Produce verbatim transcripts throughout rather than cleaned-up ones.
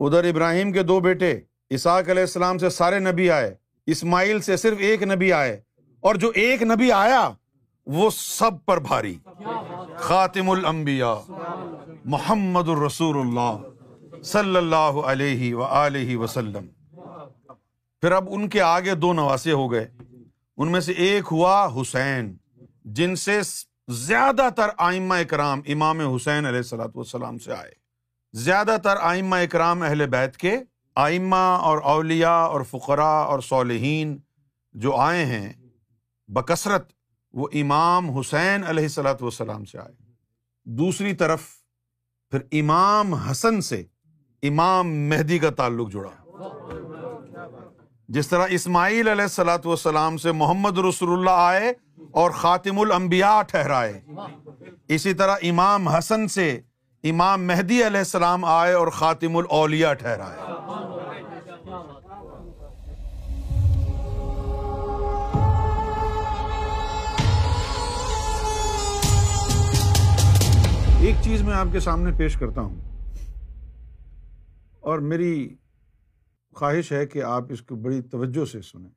ادھر ابراہیم کے دو بیٹے، اسحاق علیہ السلام سے سارے نبی آئے، اسماعیل سے صرف ایک نبی آئے، اور جو ایک نبی آیا وہ سب پر بھاری، خاتم الانبیاء محمد الرسول اللہ صلی اللہ علیہ وآلہ وسلم۔ پھر اب ان کے آگے دو نواسے ہو گئے، ان میں سے ایک ہوا حسین، جن سے زیادہ تر ائمہ کرام امام حسین علیہ الصلوۃ والسلام سے آئے، زیادہ تر ائمہ کرام اہل بیت کے ائمہ اور اولیاء اور فقراء اور صالحین جو آئے ہیں بکثرت، وہ امام حسین علیہ الصلوۃ والسلام سے آئے۔ دوسری طرف پھر امام حسن سے امام مہدی کا تعلق جڑا۔ جس طرح اسماعیل علیہ الصلوۃ والسلام سے محمد رسول اللہ آئے اور خاتم الانبیاء ٹھہرائے، اسی طرح امام حسن سے امام مہدی علیہ السلام آئے اور خاتم الاولیاء ٹھہرائے۔ ایک چیز میں آپ کے سامنے پیش کرتا ہوں، اور میری خواہش ہے کہ آپ اس کو بڑی توجہ سے سنیں۔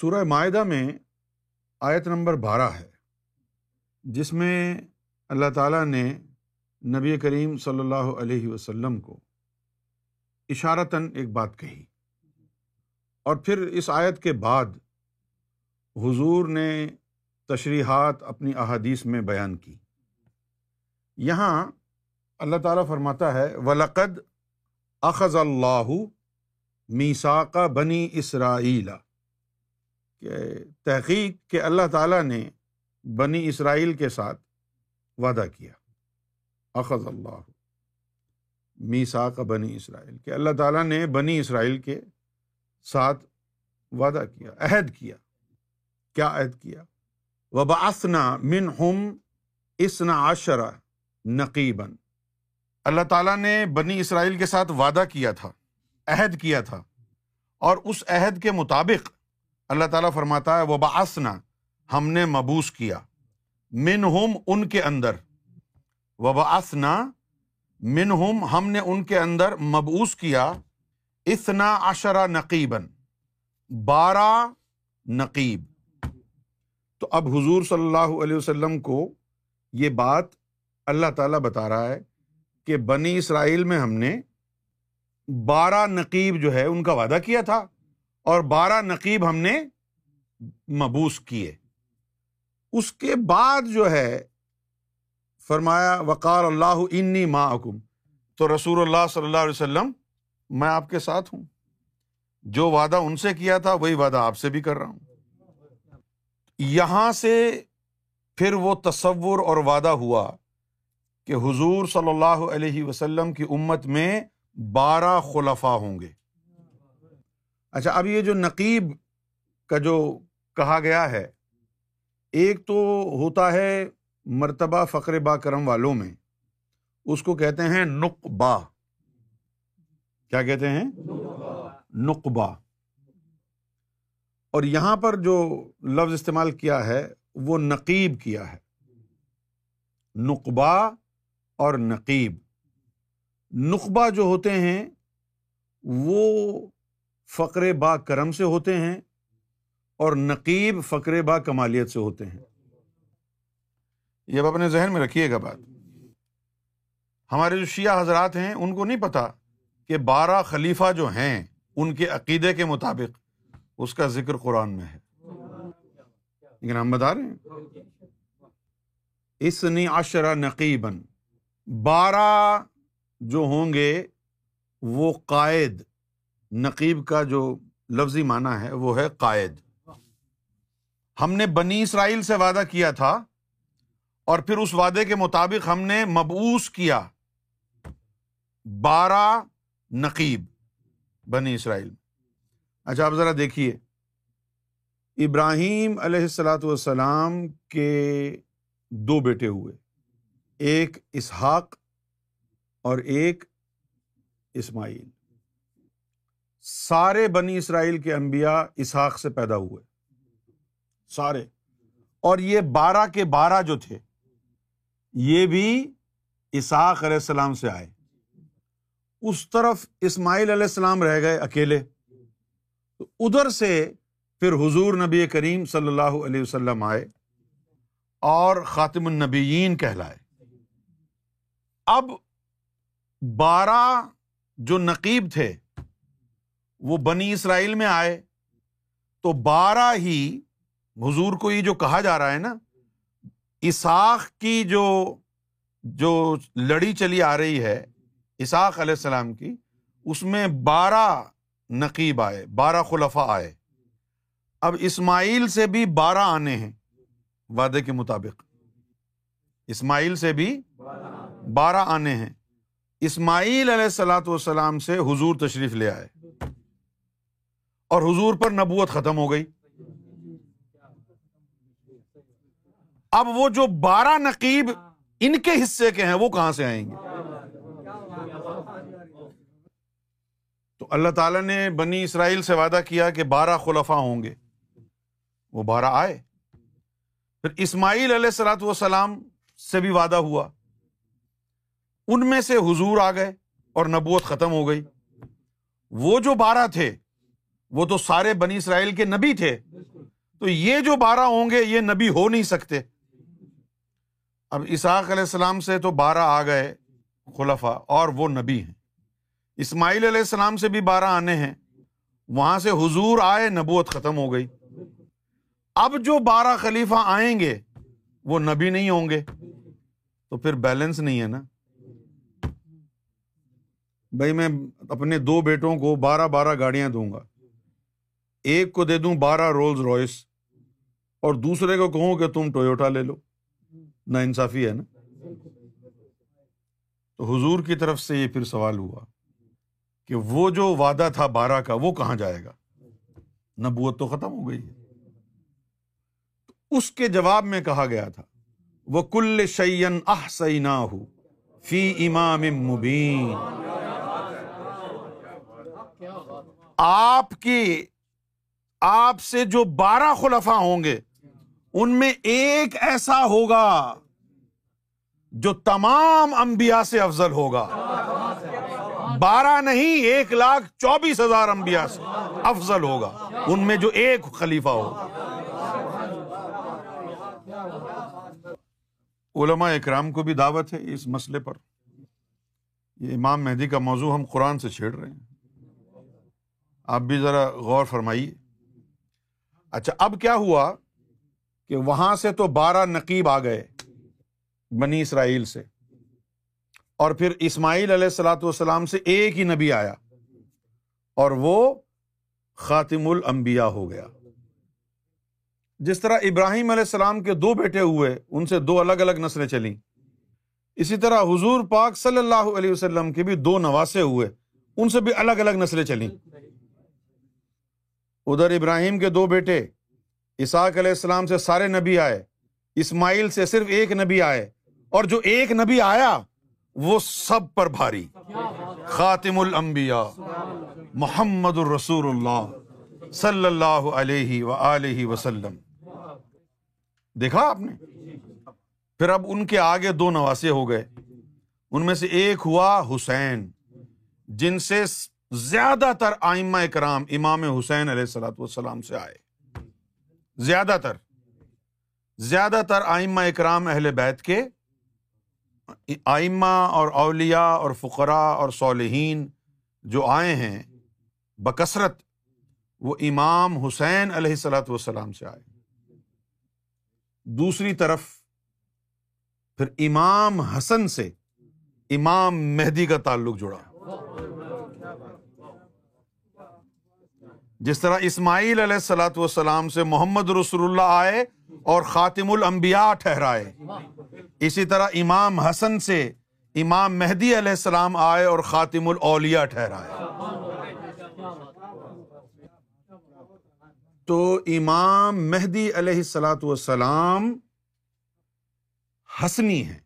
سورہ مائدہ میں آیت نمبر بارہ ہے، جس میں اللہ تعالیٰ نے نبی کریم صلی اللہ علیہ وسلم کو اشارتاً ایک بات کہی، اور پھر اس آیت کے بعد حضور نے تشریحات اپنی احادیث میں بیان کی۔ یہاں اللہ تعالیٰ فرماتا ہے، وَلَقَدْ أَخَذَ اللَّهُ مِيثَاقَ بَنِي إِسْرَائِيلَ، کہ تحقیق کہ اللہ تعالیٰ نے بنی اسرائیل کے ساتھ وعدہ کیا۔ اخذ اللہ میثاق بنی اسرائیل، کہ اللہ تعالیٰ نے بنی اسرائیل کے ساتھ وعدہ کیا، عہد کیا۔ کیا عہد کیا؟ وَبَعَثْنَا مِنْهُمْ اثنا عشر نقیباً، اللہ تعالیٰ نے بنی اسرائیل کے ساتھ وعدہ کیا تھا، عہد کیا تھا، اور اس عہد کے مطابق اللہ تعالیٰ فرماتا ہے، وَبَعَثْنَا، ہم نے مبعوث کیا، مِنْهُمْ، ان کے اندر، وَبَعَثْنَا مِنْهُمْ، ہم نے ان کے اندر مبعوث کیا، اثنا عشر نقیباً، بارہ نقیب۔ تو اب حضور صلی اللہ علیہ وسلم کو یہ بات اللہ تعالیٰ بتا رہا ہے کہ بنی اسرائیل میں ہم نے بارہ نقیب جو ہے ان کا وعدہ کیا تھا، اور بارہ نقیب ہم نے مبعوث کیے۔ اس کے بعد جو ہے فرمایا، وقال اللہ انی معکم، تو رسول اللہ صلی اللہ علیہ وسلم، میں آپ کے ساتھ ہوں، جو وعدہ ان سے کیا تھا وہی وعدہ آپ سے بھی کر رہا ہوں۔ یہاں سے پھر وہ تصور اور وعدہ ہوا کہ حضور صلی اللہ علیہ وسلم کی امت میں بارہ خلفاء ہوں گے۔ اچھا، اب یہ جو نقیب کا جو کہا گیا ہے، ایک تو ہوتا ہے مرتبہ فقر با کرم والوں میں، اس کو کہتے ہیں نقبہ۔ کیا کہتے ہیں؟ نقبہ۔ اور یہاں پر جو لفظ استعمال کیا ہے وہ نقیب کیا ہے، نقبہ اور نقیب۔ نقبہ جو ہوتے ہیں وہ فقر با کرم سے ہوتے ہیں، اور نقیب فقر با کمالیت سے ہوتے ہیں۔ یہ آپ اپنے ذہن میں رکھیے گا بات۔ ہمارے جو شیعہ حضرات ہیں ان کو نہیں پتہ کہ بارہ خلیفہ جو ہیں ان کے عقیدے کے مطابق اس کا ذکر قرآن میں ہے، لیکن ہم بتا رہے ہیں اثنی عشر نقیباً، بارہ جو ہوں گے وہ قائد، نقیب کا جو لفظی معنی ہے وہ ہے قائد۔ ہم نے بنی اسرائیل سے وعدہ کیا تھا، اور پھر اس وعدے کے مطابق ہم نے مبعوث کیا بارہ نقیب بنی اسرائیل۔ اچھا، آپ ذرا دیکھیے، ابراہیم علیہ الصلوۃ والسلام کے دو بیٹے ہوئے، ایک اسحاق اور ایک اسماعیل۔ سارے بنی اسرائیل کے انبیاء اسحاق سے پیدا ہوئے، سارے، اور یہ بارہ کے بارہ جو تھے یہ بھی اسحاق علیہ السلام سے آئے۔ اس طرف اسماعیل علیہ السلام رہ گئے اکیلے، تو ادھر سے پھر حضور نبی کریم صلی اللہ علیہ وسلم آئے اور خاتم النبیین کہلائے۔ اب بارہ جو نقیب تھے وہ بنی اسرائیل میں آئے، تو بارہ ہی حضور کو یہ جو کہا جا رہا ہے نا، اسحاق کی جو جو لڑی چلی آ رہی ہے اسحاق علیہ السلام کی، اس میں بارہ نقیب آئے، بارہ خلفاء آئے۔ اب اسماعیل سے بھی بارہ آنے ہیں وعدے کے مطابق، اسماعیل سے بھی بارہ آنے ہیں۔ اسماعیل علیہ الصلوۃ والسلام سے حضور تشریف لے آئے اور حضور پر نبوت ختم ہو گئی۔ اب وہ جو بارہ نقیب ان کے حصے کے ہیں وہ کہاں سے آئیں گے؟ تو اللہ تعالیٰ نے بنی اسرائیل سے وعدہ کیا کہ بارہ خلفاء ہوں گے، وہ بارہ آئے۔ پھر اسماعیل علیہ الصلوۃ والسلام سے بھی وعدہ ہوا، ان میں سے حضور آ گئے اور نبوت ختم ہو گئی۔ وہ جو بارہ تھے وہ تو سارے بنی اسرائیل کے نبی تھے، تو یہ جو بارہ ہوں گے یہ نبی ہو نہیں سکتے۔ اب اسحاق علیہ السلام سے تو بارہ آ گئے خلفاء اور وہ نبی ہیں، اسماعیل علیہ السلام سے بھی بارہ آنے ہیں، وہاں سے حضور آئے، نبوت ختم ہو گئی۔ اب جو بارہ خلیفہ آئیں گے وہ نبی نہیں ہوں گے، تو پھر بیلنس نہیں ہے نا بھائی۔ میں اپنے دو بیٹوں کو بارہ بارہ گاڑیاں دوں گا، ایک کو دے دوں بارہ رولز رائس اور دوسرے کو کہوں کہ تم ٹویوٹا لے لو، نا انصافی ہے نا۔ تو حضور کی طرف سے یہ پھر سوال ہوا کہ وہ جو وعدہ تھا بارہ کا وہ کہاں جائے گا، نبوت تو ختم ہو گئی ہے۔ اس کے جواب میں کہا گیا تھا وَكُلِّ شَيْءٍ أَحْصَيْنَاهُ فِي إِمَامٍ مُبِينٍ۔ آپ کی آپ سے جو بارہ خلفاء ہوں گے ان میں ایک ایسا ہوگا جو تمام انبیاء سے افضل ہوگا، بارہ نہیں ایک لاکھ چوبیس ہزار انبیاء سے افضل ہوگا، ان میں جو ایک خلیفہ ہوگا۔ علماء اکرام کو بھی دعوت ہے اس مسئلے پر، یہ امام مہدی کا موضوع ہم قرآن سے چھیڑ رہے ہیں، آپ بھی ذرا غور فرمائیے۔ اچھا اب کیا ہوا کہ وہاں سے تو بارہ نقیب آ گئے بنی اسرائیل سے، اور پھر اسماعیل علیہ الصلوۃ والسلام سے ایک ہی نبی آیا اور وہ خاتم الانبیاء ہو گیا۔ جس طرح ابراہیم علیہ السلام کے دو بیٹے ہوئے، ان سے دو الگ الگ نسلیں چلیں، اسی طرح حضور پاک صلی اللہ علیہ وسلم کے بھی دو نواسے ہوئے، ان سے بھی الگ الگ نسلیں چلیں۔ ادھر ابراہیم کے دو بیٹے، اسحاق علیہ السلام سے سارے نبی آئے، اسماعیل سے صرف ایک نبی آئے، اور جو ایک نبی آیا وہ سب پر بھاری، خاتم الانبیاء محمد الرسول اللہ صلی اللہ علیہ وآلہ وسلم۔ دیکھا آپ نے؟ پھر اب ان کے آگے دو نواسے ہو گئے، ان میں سے ایک ہوا حسین، جن سے زیادہ تر ائمہ کرام امام حسین علیہ الصلوۃ والسلام سے آئے، زیادہ تر زیادہ تر ائمہ اکرام اہل بیت کے ائمہ اور اولیاء اور فقراء اور صالحین جو آئے ہیں بکثرت، وہ امام حسین علیہ الصلوۃ والسلام سے آئے۔ دوسری طرف پھر امام حسن سے امام مہدی کا تعلق جڑا، جس طرح اسماعیل علیہ الصلوۃ والسلام سے محمد رسول اللہ آئے اور خاتم الانبیاء ٹھہرائے، اسی طرح امام حسن سے امام مہدی علیہ السلام آئے اور خاتم الاولیاء ٹھہرائے۔ تو امام مہدی علیہ الصلوۃ والسلام حسنی ہیں۔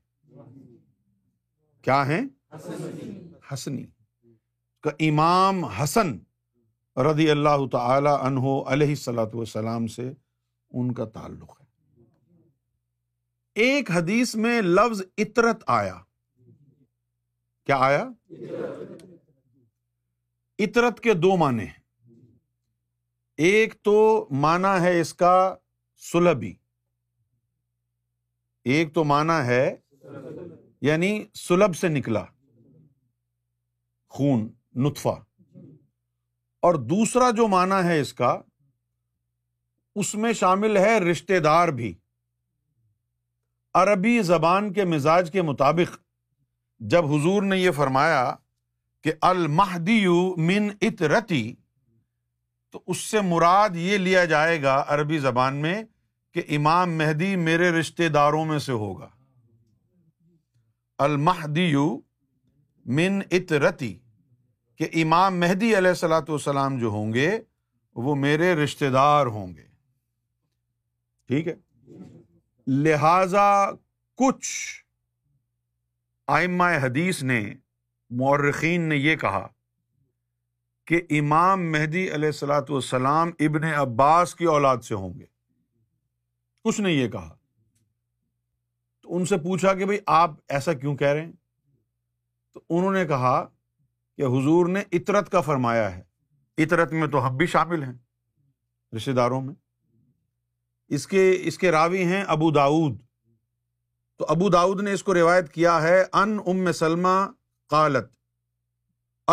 کیا ہیں؟ حسنی کا امام حسن رضی اللہ تعالی عنہ علیہ الصلوۃ والسلام سے ان کا تعلق ہے۔ ایک حدیث میں لفظ عطرت آیا، کیا آیا؟ عطرت کے دو معنی ہیں، ایک تو معنی ہے اس کا سلبی، ایک تو معنی ہے یعنی سلب سے نکلا خون نطفہ، اور دوسرا جو معنی ہے اس کا اس میں شامل ہے رشتے دار بھی۔ عربی زبان کے مزاج کے مطابق جب حضور نے یہ فرمایا کہ المہدی من اطرتی، تو اس سے مراد یہ لیا جائے گا عربی زبان میں کہ امام مہدی میرے رشتے داروں میں سے ہوگا، المہدی من اطرتی کہ امام مہدی علیہ الصلوۃ والسلام جو ہوں گے وہ میرے رشتے دار ہوں گے، ٹھیک ہے۔ لہٰذا کچھ ائمہ حدیث نے، مورخین نے یہ کہا کہ امام مہدی علیہ الصلوۃ والسلام ابن عباس کی اولاد سے ہوں گے، کچھ نے یہ کہا۔ تو ان سے پوچھا کہ بھئی آپ ایسا کیوں کہہ رہے ہیں؟ تو انہوں نے کہا کہ حضور نے عطرت کا فرمایا ہے، عطرت میں تو ہم بھی شامل ہیں رشتہ داروں میں۔ اس کے اس کے راوی ہیں ابو داؤد، تو ابو داؤد نے اس کو روایت کیا ہے ان ام سلمہ قالت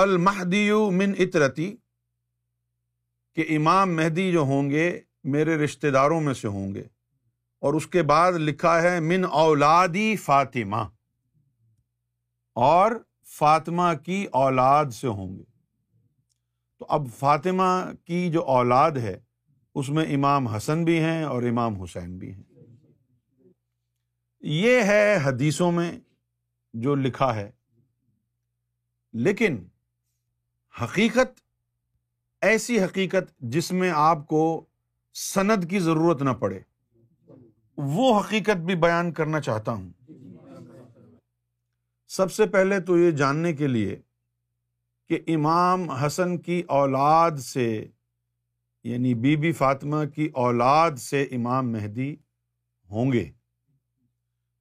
المہدی من اطرتی کہ امام مہدی جو ہوں گے میرے رشتہ داروں میں سے ہوں گے، اور اس کے بعد لکھا ہے من اولادی فاطمہ، اور فاطمہ کی اولاد سے ہوں گے۔ تو اب فاطمہ کی جو اولاد ہے اس میں امام حسن بھی ہیں اور امام حسین بھی ہیں۔ یہ ہے حدیثوں میں جو لکھا ہے، لیکن حقیقت ایسی حقیقت جس میں آپ کو سند کی ضرورت نہ پڑے، وہ حقیقت بھی بیان کرنا چاہتا ہوں۔ سب سے پہلے تو یہ جاننے کے لیے کہ امام حسن کی اولاد سے یعنی بی بی فاطمہ کی اولاد سے امام مہدی ہوں گے،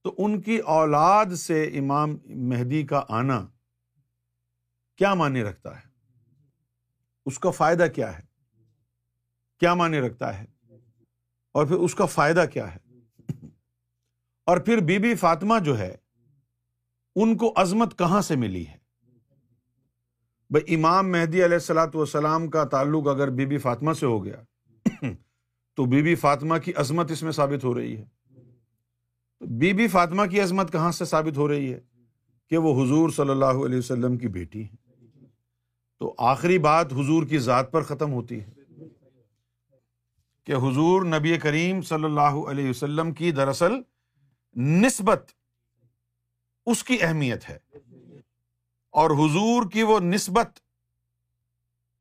تو ان کی اولاد سے امام مہدی کا آنا کیا معنی رکھتا ہے، اس کا فائدہ کیا ہے، کیا معنی رکھتا ہے، اور پھر اس کا فائدہ کیا ہے، اور پھر بی بی فاطمہ جو ہے ان کو عظمت کہاں سے ملی ہے۔ بھائی امام مہدی علیہ الصلوۃ والسلام کا تعلق اگر بی بی فاطمہ سے ہو گیا تو بی بی فاطمہ کی عظمت اس میں ثابت ہو رہی ہے۔ بی بی فاطمہ کی عظمت کہاں سے ثابت ہو رہی ہے؟ کہ وہ حضور صلی اللہ علیہ وسلم کی بیٹی ہیں۔ تو آخری بات حضور کی ذات پر ختم ہوتی ہے کہ حضور نبی کریم صلی اللہ علیہ وسلم کی دراصل نسبت، اس کی اہمیت ہے، اور حضور کی وہ نسبت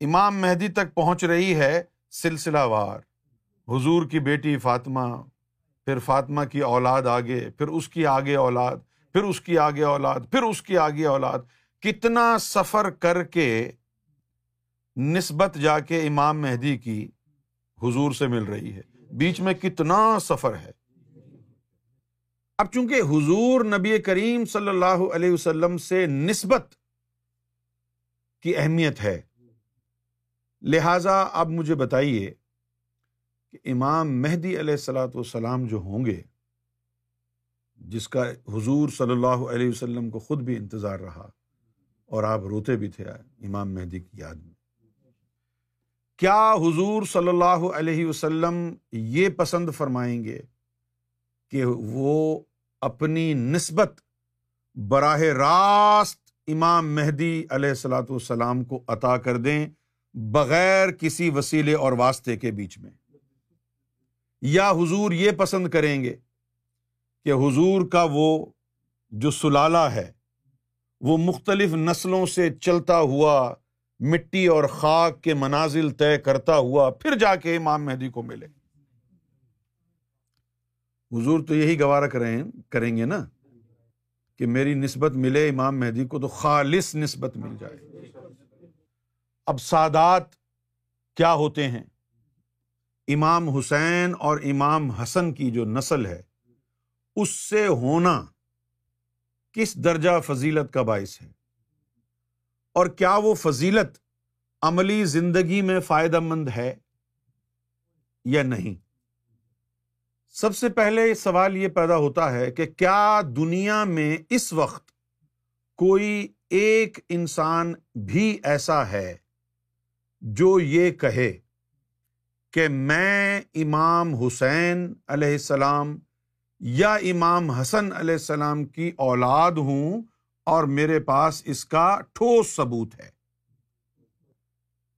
امام مہدی تک پہنچ رہی ہے سلسلہ وار، حضور کی بیٹی فاطمہ، پھر فاطمہ کی اولاد آگے، پھر اس کی آگے اولاد، پھر اس کی آگے اولاد، پھر اس کی آگے اولاد، کتنا سفر کر کے نسبت جا کے امام مہدی کی حضور سے مل رہی ہے، بیچ میں کتنا سفر ہے۔ اب چونکہ حضور نبی کریم صلی اللہ علیہ وسلم سے نسبت کی اہمیت ہے، لہٰذا اب مجھے بتائیے کہ امام مہدی علیہ الصلوۃ والسلام جو ہوں گے، جس کا حضور صلی اللہ علیہ وسلم کو خود بھی انتظار رہا اور آپ روتے بھی تھے امام مہدی کی یاد میں، کیا حضور صلی اللہ علیہ وسلم یہ پسند فرمائیں گے کہ وہ اپنی نسبت براہ راست امام مہدی علیہ الصلوۃ والسلام کو عطا کر دیں بغیر کسی وسیلے اور واسطے کے بیچ میں، یا حضور یہ پسند کریں گے کہ حضور کا وہ جو سلالہ ہے وہ مختلف نسلوں سے چلتا ہوا مٹی اور خاک کے منازل طے کرتا ہوا پھر جا کے امام مہدی کو ملے؟ حضور تو یہی گوارہ کریں کریں گے نا کہ میری نسبت ملے امام مہدی کو تو خالص نسبت مل جائے۔ اب سادات کیا ہوتے ہیں؟ امام حسین اور امام حسن کی جو نسل ہے اس سے ہونا کس درجہ فضیلت کا باعث ہے، اور کیا وہ فضیلت عملی زندگی میں فائدہ مند ہے یا نہیں؟ سب سے پہلے سوال یہ پیدا ہوتا ہے کہ کیا دنیا میں اس وقت کوئی ایک انسان بھی ایسا ہے جو یہ کہے کہ میں امام حسین علیہ السلام یا امام حسن علیہ السلام کی اولاد ہوں اور میرے پاس اس کا ٹھوس ثبوت ہے؟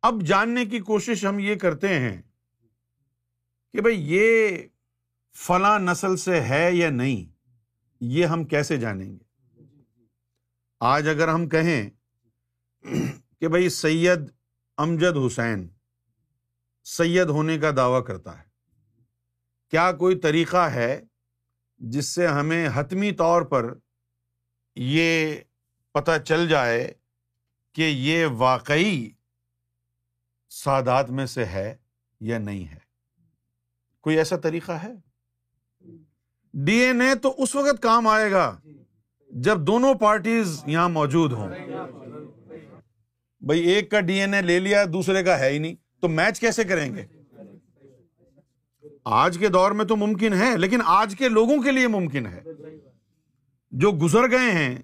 اب جاننے کی کوشش ہم یہ کرتے ہیں کہ بھئی یہ فلاں نسل سے ہے یا نہیں، یہ ہم کیسے جانیں گے؟ آج اگر ہم کہیں کہ بھئی سید امجد حسین سید ہونے کا دعویٰ کرتا ہے، کیا کوئی طریقہ ہے جس سے ہمیں حتمی طور پر یہ پتہ چل جائے کہ یہ واقعی سادات میں سے ہے یا نہیں ہے؟ کوئی ایسا طریقہ ہے؟ ڈی این اے تو اس وقت کام آئے گا جب دونوں پارٹیز یہاں موجود ہوں۔ بھئی ایک کا ڈی این اے لے لیا، دوسرے کا ہے ہی نہیں، تو میچ کیسے کریں گے؟ آج کے دور میں تو ممکن ہے، لیکن آج کے لوگوں کے لیے ممکن ہے جو گزر گئے ہیں،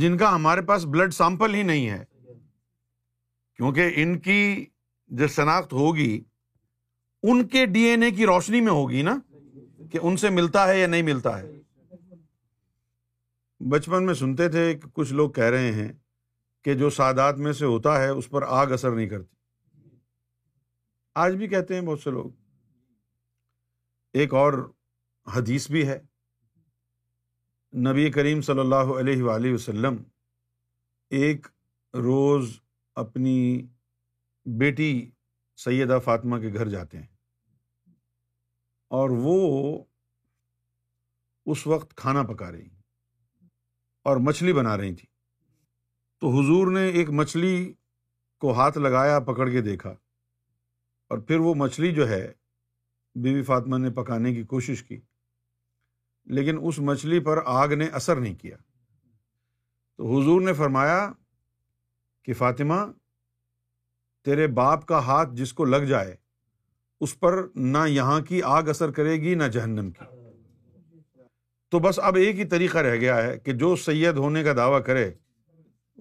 جن کا ہمارے پاس بلڈ سیمپل ہی نہیں ہے، کیونکہ ان کی جو شناخت ہوگی ان کے ڈی این اے کی روشنی میں ہوگی نا، کہ ان سے ملتا ہے یا نہیں ملتا ہے۔ بچپن میں سنتے تھے کہ کچھ لوگ کہہ رہے ہیں کہ جو سادات میں سے ہوتا ہے اس پر آگ اثر نہیں کرتی، آج بھی کہتے ہیں بہت سے لوگ۔ ایک اور حدیث بھی ہے، نبی کریم صلی اللہ علیہ وآلہ وسلم ایک روز اپنی بیٹی سیدہ فاطمہ کے گھر جاتے ہیں، اور وہ اس وقت کھانا پکا رہی اور مچھلی بنا رہی تھی، تو حضور نے ایک مچھلی کو ہاتھ لگایا، پکڑ کے دیکھا، اور پھر وہ مچھلی جو ہے بی بی فاطمہ نے پکانے کی کوشش کی، لیکن اس مچھلی پر آگ نے اثر نہیں کیا، تو حضور نے فرمایا کہ فاطمہ، تیرے باپ کا ہاتھ جس کو لگ جائے اس پر نہ یہاں کی آگ اثر کرے گی نہ جہنم کی۔ تو بس اب ایک ہی طریقہ رہ گیا ہے کہ جو سید ہونے کا دعویٰ کرے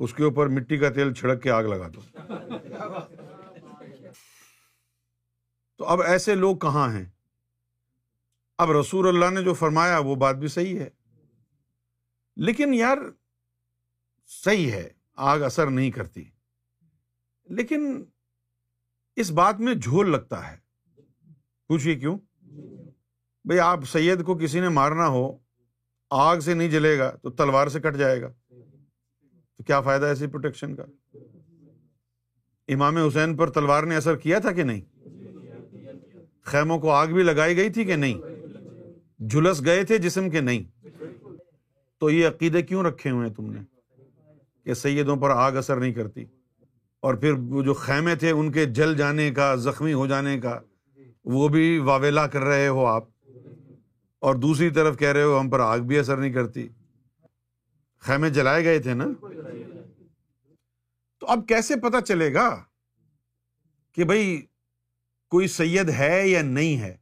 اس کے اوپر مٹی کا تیل چھڑک کے آگ لگا دو۔ تو اب ایسے لوگ کہاں ہیں؟ اب رسول اللہ نے جو فرمایا وہ بات بھی صحیح ہے، لیکن یار صحیح ہے آگ اثر نہیں کرتی، لیکن اس بات میں جھول لگتا ہے۔ پوچھئے کیوں؟ بھئی آپ سید کو کسی نے مارنا ہو، آگ سے نہیں جلے گا تو تلوار سے کٹ جائے گا، تو کیا فائدہ ایسی پروٹیکشن کا؟ امام حسین پر تلوار نے اثر کیا تھا کہ نہیں؟ خیموں کو آگ بھی لگائی گئی تھی کہ نہیں؟ جھلس گئے تھے جسم کے نہیں؟ تو یہ عقیدے کیوں رکھے ہوئے ہیں تم نے کہ سیدوں پر آگ اثر نہیں کرتی، اور پھر وہ جو خیمے تھے ان کے جل جانے کا، زخمی ہو جانے کا، وہ بھی واویلا کر رہے ہو آپ، اور دوسری طرف کہہ رہے ہو ہم پر آگ بھی اثر نہیں کرتی۔ خیمے جلائے گئے تھے نا، تو اب کیسے پتہ چلے گا کہ بھئی کوئی سید ہے یا نہیں ہے؟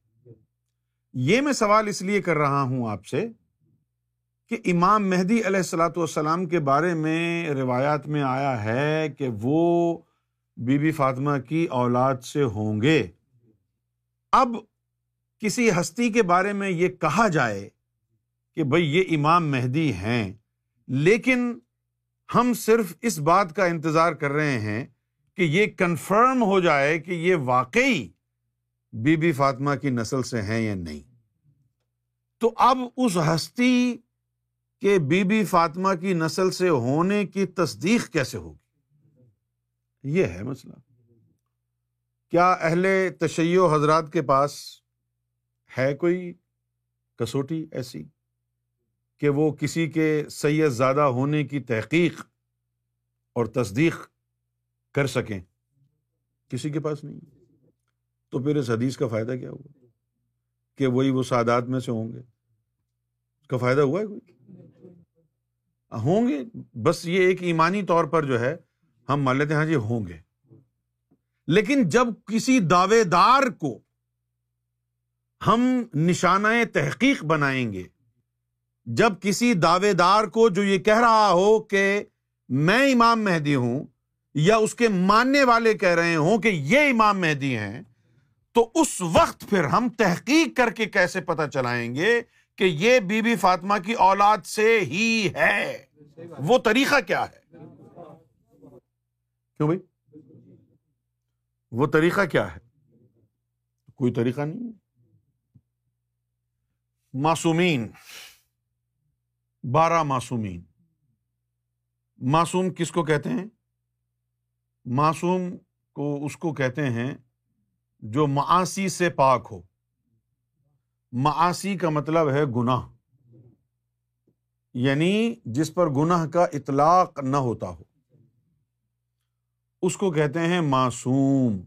یہ میں سوال اس لیے کر رہا ہوں آپ سے کہ امام مہدی علیہ الصلاۃ والسلام کے بارے میں روایات میں آیا ہے کہ وہ بی بی فاطمہ کی اولاد سے ہوں گے۔ اب کسی ہستی کے بارے میں یہ کہا جائے کہ بھئی یہ امام مہدی ہیں، لیکن ہم صرف اس بات کا انتظار کر رہے ہیں کہ یہ کنفرم ہو جائے کہ یہ واقعی بی بی فاطمہ کی نسل سے ہیں یا نہیں۔ تو اب اس ہستی کہ بی بی فاطمہ کی نسل سے ہونے کی تصدیق کیسے ہوگی؟ یہ ہے مسئلہ۔ کیا اہل تشیع حضرات کے پاس ہے کوئی کسوٹی ایسی کہ وہ کسی کے سید زادہ ہونے کی تحقیق اور تصدیق کر سکیں؟ کسی کے پاس نہیں۔ تو پھر اس حدیث کا فائدہ کیا ہوا کہ وہی وہ سادات میں سے ہوں گے؟ اس کا فائدہ ہوا ہے کوئی؟ ہوں گے، بس یہ ایک ایمانی طور پر جو ہے ہم مان لیتے ہیں ہاں جی ہوں گے، لیکن جب کسی دعوے دار کو ہم نشانہ تحقیق بنائیں گے، جب کسی دعوے دار کو جو یہ کہہ رہا ہو کہ میں امام مہدی ہوں، یا اس کے ماننے والے کہہ رہے ہوں کہ یہ امام مہدی ہیں، تو اس وقت پھر ہم تحقیق کر کے کیسے پتہ چلائیں گے کہ یہ بی بی فاطمہ کی اولاد سے ہی ہے؟ وہ طریقہ کیا ہے؟ کیوں بھائی وہ طریقہ کیا ہے؟ کوئی طریقہ نہیں ہے۔ معصومین، بارہ معصومین، معصوم کس کو کہتے ہیں؟ معصوم کو اس کو کہتے ہیں جو معاصی سے پاک ہو۔ معاصی کا مطلب ہے گناہ، یعنی جس پر گناہ کا اطلاق نہ ہوتا ہو، اس کو کہتے ہیں معصوم۔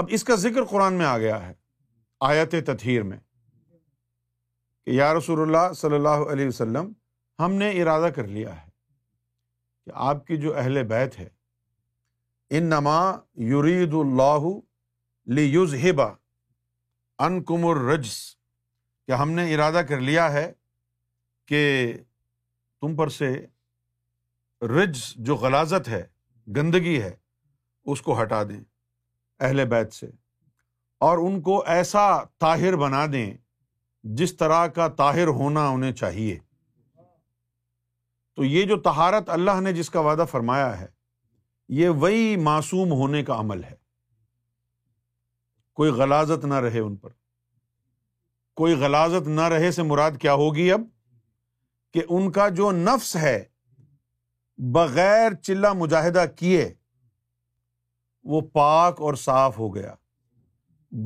اب اس کا ذکر قرآن میں آ گیا ہے آیت تطہیر میں کہ یا رسول اللہ صلی اللہ علیہ وسلم، ہم نے ارادہ کر لیا ہے کہ آپ کی جو اہل بیت ہے، انما یرید اللہ لیذھب عنکم الرجس، کہ ہم نے ارادہ کر لیا ہے کہ تم پر سے رجس جو غلاظت ہے، گندگی ہے، اس کو ہٹا دیں اہل بیت سے، اور ان کو ایسا طاہر بنا دیں جس طرح کا طاہر ہونا انہیں چاہیے۔ تو یہ جو طہارت اللہ نے جس کا وعدہ فرمایا ہے، یہ وہی معصوم ہونے کا عمل ہے۔ کوئی غلاظت نہ رہے ان پر۔ کوئی غلاظت نہ رہے سے مراد کیا ہوگی اب؟ کہ ان کا جو نفس ہے بغیر چلہ مجاہدہ کیے وہ پاک اور صاف ہو گیا،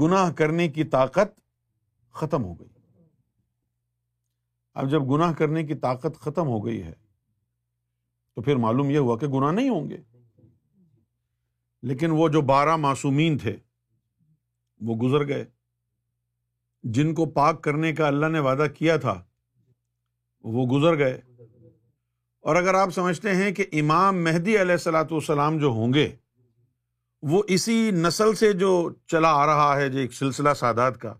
گناہ کرنے کی طاقت ختم ہو گئی۔ اب جب گناہ کرنے کی طاقت ختم ہو گئی ہے تو پھر معلوم یہ ہوا کہ گناہ نہیں ہوں گے۔ لیکن وہ جو بارہ معصومین تھے وہ گزر گئے، جن کو پاک کرنے کا اللہ نے وعدہ کیا تھا وہ گزر گئے۔ اور اگر آپ سمجھتے ہیں کہ امام مہدی علیہ الصلاۃ والسلام جو ہوں گے وہ اسی نسل سے جو چلا آ رہا ہے، جو ایک سلسلہ سادات کا،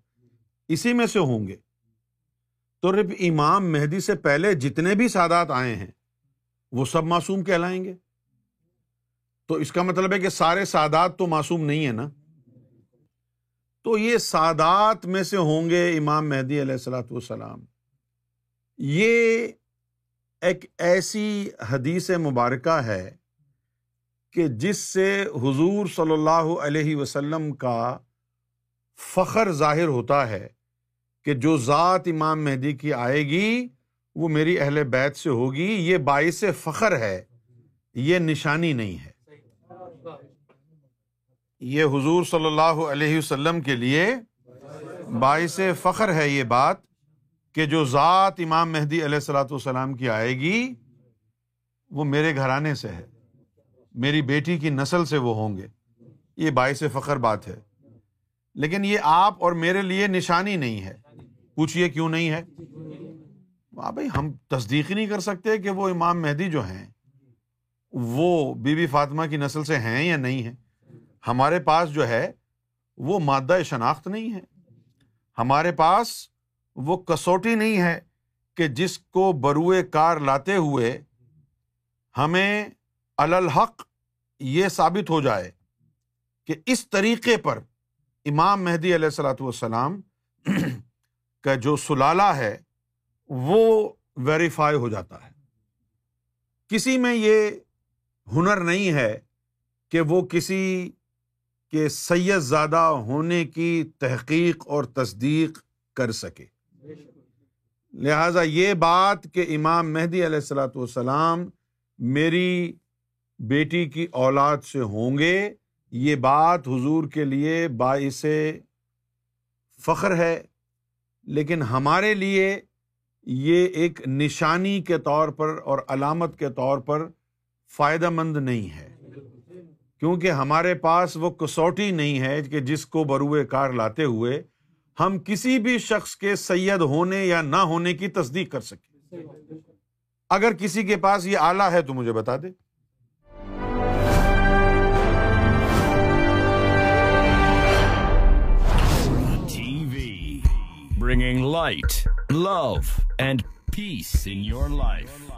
اسی میں سے ہوں گے، تو رب امام مہدی سے پہلے جتنے بھی سادات آئے ہیں وہ سب معصوم کہلائیں گے۔ تو اس کا مطلب ہے کہ سارے سادات تو معصوم نہیں ہیں نا، تو یہ سادات میں سے ہوں گے امام مہدی علیہ الصلاۃ والسلام۔ یہ ایک ایسی حدیث مبارکہ ہے کہ جس سے حضور صلی اللہ علیہ وسلم کا فخر ظاہر ہوتا ہے کہ جو ذات امام مہدی کی آئے گی وہ میری اہل بیت سے ہوگی۔ یہ باعث فخر ہے، یہ نشانی نہیں ہے۔ یہ حضور صلی اللہ علیہ وسلم کے لیے باعث فخر ہے یہ بات کہ جو ذات امام مہدی علیہ الصلاۃ والسلام کی آئے گی وہ میرے گھرانے سے ہے، میری بیٹی کی نسل سے وہ ہوں گے۔ یہ باعث فخر بات ہے، لیکن یہ آپ اور میرے لیے نشانی نہیں ہے۔ پوچھئے کیوں نہیں ہے؟ واہ بھائی، ہم تصدیق نہیں کر سکتے کہ وہ امام مہدی جو ہیں وہ بی بی فاطمہ کی نسل سے ہیں یا نہیں ہیں۔ ہمارے پاس جو ہے وہ مادہ شناخت نہیں ہے، ہمارے پاس وہ کسوٹی نہیں ہے کہ جس کو بروئے کار لاتے ہوئے ہمیں الحق یہ ثابت ہو جائے کہ اس طریقے پر امام مہدی علیہ الصلاۃ والسلام کا جو سلالہ ہے وہ ویریفائی ہو جاتا ہے۔ کسی میں یہ ہنر نہیں ہے کہ وہ کسی کہ سید زادہ ہونے کی تحقیق اور تصدیق کر سکے۔ لہٰذا یہ بات کہ امام مہدی علیہ الصلاۃ والسلام میری بیٹی کی اولاد سے ہوں گے، یہ بات حضور کے لیے باعث فخر ہے، لیکن ہمارے لیے یہ ایک نشانی کے طور پر اور علامت کے طور پر فائدہ مند نہیں ہے، کیونکہ ہمارے پاس وہ کسوٹی نہیں ہے کہ جس کو بروئے کار لاتے ہوئے ہم کسی بھی شخص کے سید ہونے یا نہ ہونے کی تصدیق کر سکیں۔ اگر کسی کے پاس یہ آلہ ہے تو مجھے بتا دے۔ bringing light, love, and peace in your life.